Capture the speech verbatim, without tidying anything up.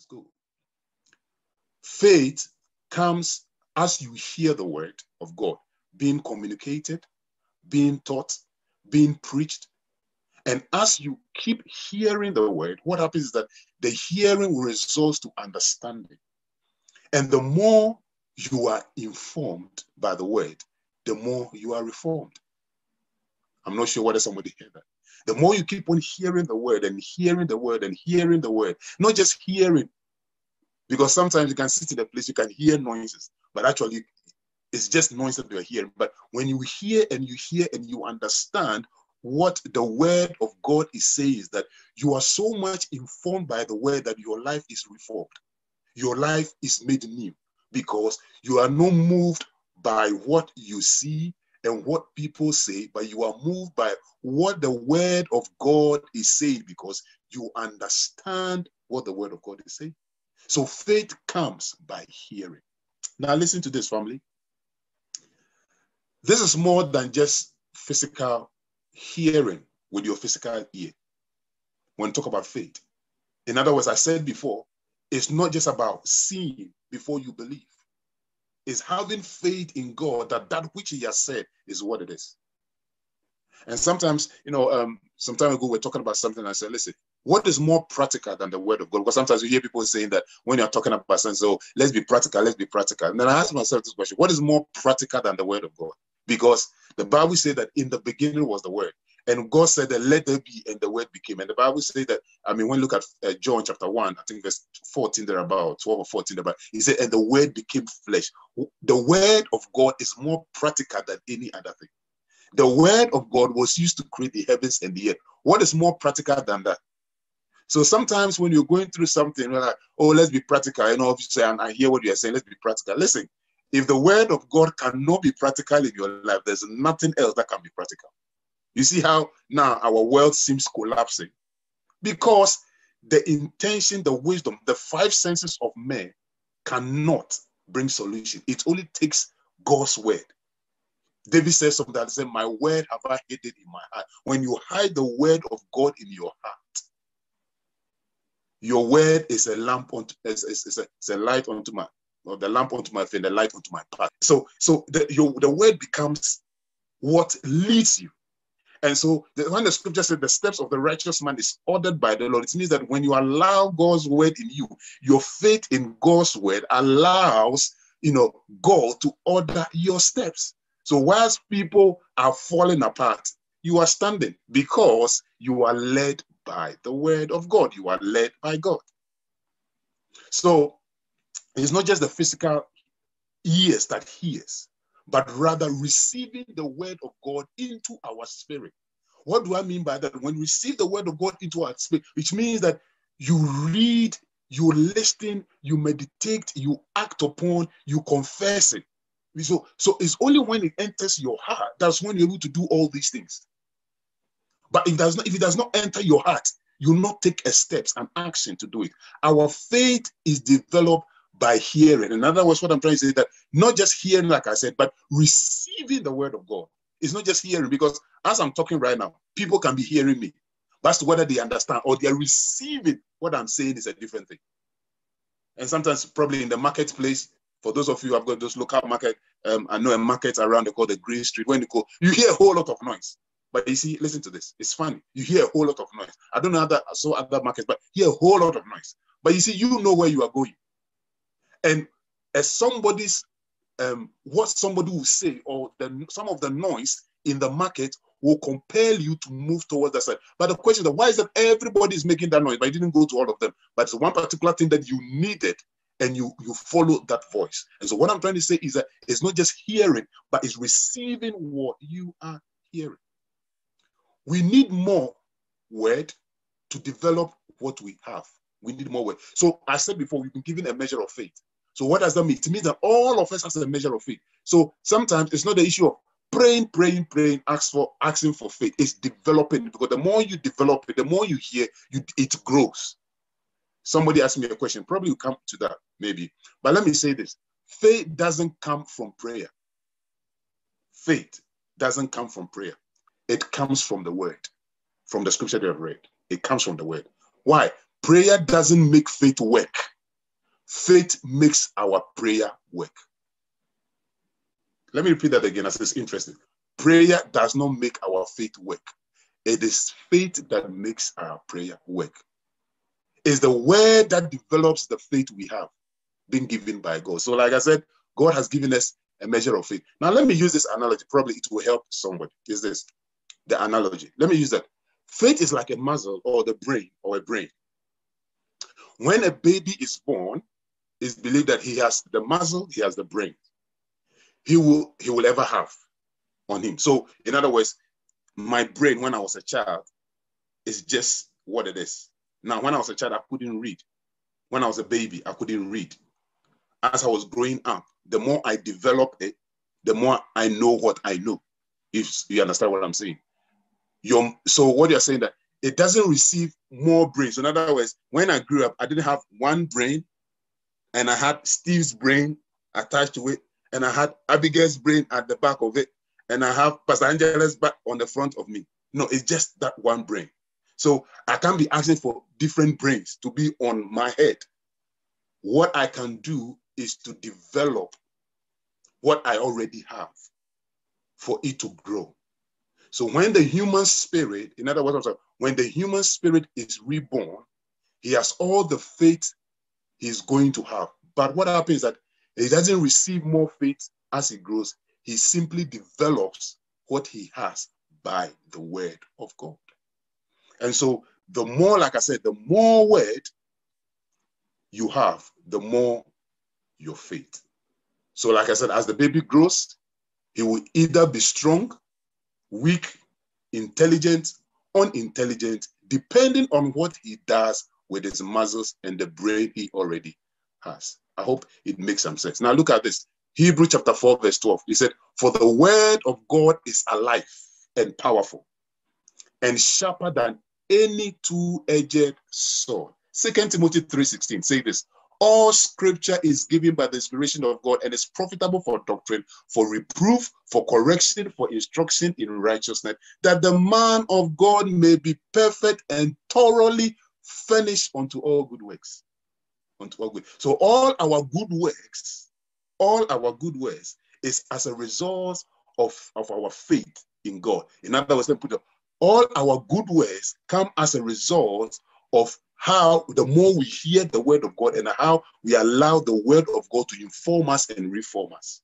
Let's go. Faith comes as you hear the word of God being communicated, being taught, being preached. And as you keep hearing the word, what happens is that the hearing results to understanding. And the more you are informed by the word, the more you are reformed. I'm not sure whether somebody heard that. The more you keep on hearing the word and hearing the word and hearing the word, not just hearing, because sometimes you can sit in a place, you can hear noises, but actually it's just noise that you're hearing. But when you hear and you hear and you understand what the word of God is saying, is that you are so much informed by the word that your life is reformed. Your life is made new because you are not moved by what you see and what people say, but you are moved by what the word of God is saying because you understand what the word of God is saying. So faith comes by hearing. Now listen to this, family. This is more than just physical hearing with your physical ear. When we talk about faith, in other words, I said before, it's not just about seeing before you believe. Is having faith in God that that which he has said is what it is. And sometimes, you know, um, some time ago, we we're talking about something. And I said, listen, what is more practical than the word of God? Because sometimes you hear people saying that when you're talking about something, so let's be practical, let's be practical. And then I asked myself this question, what is more practical than the word of God? Because the Bible said that in the beginning was the word. And God said that let there be, and the word became. And the Bible says that, I mean, when you look at uh, John chapter one, I think verse fourteen, there about twelve or fourteen, there about, he said, and the word became flesh. The word of God is more practical than any other thing. The word of God was used to create the heavens and the earth. What is more practical than that? So sometimes when you're going through something, you're like, oh, let's be practical. You know, obviously, and I hear what you're saying, let's be practical. Listen, if the word of God cannot be practical in your life, there's nothing else that can be practical. You see how now our world seems collapsing because the intention, the wisdom, the five senses of man cannot bring solution. It only takes God's word. David says something that says, my word have I hidden in my heart. When you hide the word of God in your heart, your word is a lamp unto, is, is, is, a, is a light unto my, or the lamp unto my feet, the light unto my path. So, so the, your, the word becomes what leads you. And so the, when the scripture said the steps of the righteous man is ordered by the Lord, it means that when you allow God's word in you, your faith in God's word allows, you know, God to order your steps. So whilst people are falling apart, you are standing because you are led by the word of God. You are led by God. So it's not just the physical ears that hears, but rather receiving the word of God into our spirit. What do I mean by that? When we receive the word of God into our spirit, which means that you read, you listen, you meditate, you act upon, you confess it. So, so it's only when it enters your heart, that's when you're able to do all these things. But if it does not, if it does not enter your heart, you'll not take a steps, an action to do it. Our faith is developed by hearing. In other words, what I'm trying to say is that not just hearing, like I said, but receiving the word of God. It's not just hearing, because as I'm talking right now, people can be hearing me. But as to whether they understand or they're receiving what I'm saying is a different thing. And sometimes probably in the marketplace, for those of you who have got those local market, um, I know a market around they call the Green Street. When you go, you hear a whole lot of noise. But you see, listen to this. It's funny. You hear a whole lot of noise. I don't know how that I saw other markets, but you hear a whole lot of noise. But you see, you know where you are going. And as somebody's, um, what somebody will say, or the, some of the noise in the market will compel you to move towards that side. But the question is, why is that everybody is making that noise? But I didn't go to all of them. But it's one particular thing that you needed, and you, you follow that voice. And so what I'm trying to say is that it's not just hearing, but it's receiving what you are hearing. We need more word to develop what we have. We need more word. So I said before, we've been given a measure of faith. So what does that mean? It means that all of us has a measure of faith. So sometimes it's not the issue of praying, praying, praying, ask for, asking for faith. It's developing, because the more you develop it, the more you hear, you, it grows. Somebody asked me a question. Probably you'll come to that, maybe. But let me say this. Faith doesn't come from prayer. Faith doesn't come from prayer. It comes from the word, from the scripture they have read. It comes from the word. Why? Prayer doesn't make faith work. Faith makes our prayer work. Let me repeat that again, as it's interesting. Prayer does not make our faith work. It is faith that makes our prayer work. It's the word that develops the faith we have been given by God. So like I said, God has given us a measure of faith. Now let me use this analogy. Probably it will help somebody. Is this the analogy? Let me use that. Faith is like a muscle or the brain or a brain. When a baby is born, it's believed that he has the muscle, he has the brain. He will, he will ever have on him. So in other words, my brain when I was a child is just what it is. Now, when I was a child, I couldn't read. When I was a baby, I couldn't read. As I was growing up, the more I develop it, the more I know what I know, if you understand what I'm saying. You're, so what you're saying that it doesn't receive more brains. So in other words, when I grew up, I didn't have one brain, and I had Steve's brain attached to it, and I had Abigail's brain at the back of it, and I have Pastor Angela's back on the front of me. No, it's just that one brain. So I can't be asking for different brains to be on my head. What I can do is to develop what I already have for it to grow. So when the human spirit, in other words, when the human spirit is reborn, he has all the faith he's going to have. But what happens is that he doesn't receive more faith as he grows. He simply develops what he has by the word of God. And so the more, like I said, the more word you have, the more your faith. So like I said, as the baby grows, he will either be strong, weak, intelligent, unintelligent, depending on what he does with his muscles and the brain he already has. I hope it makes some sense. Now look at this. Hebrews chapter four, verse twelve. He said, for the word of God is alive and powerful, and sharper than any two-edged sword. Second Timothy three sixteen says this, all scripture is given by the inspiration of God and is profitable for doctrine, for reproof, for correction, for instruction in righteousness, that the man of God may be perfect and thoroughly furnished unto all good works. Unto all good. So all our good works, all our good works is as a result of, of our faith in God. In other words, let me put it, all our good works come as a result of how the more we hear the word of God and how we allow the word of God to inform us and reform us.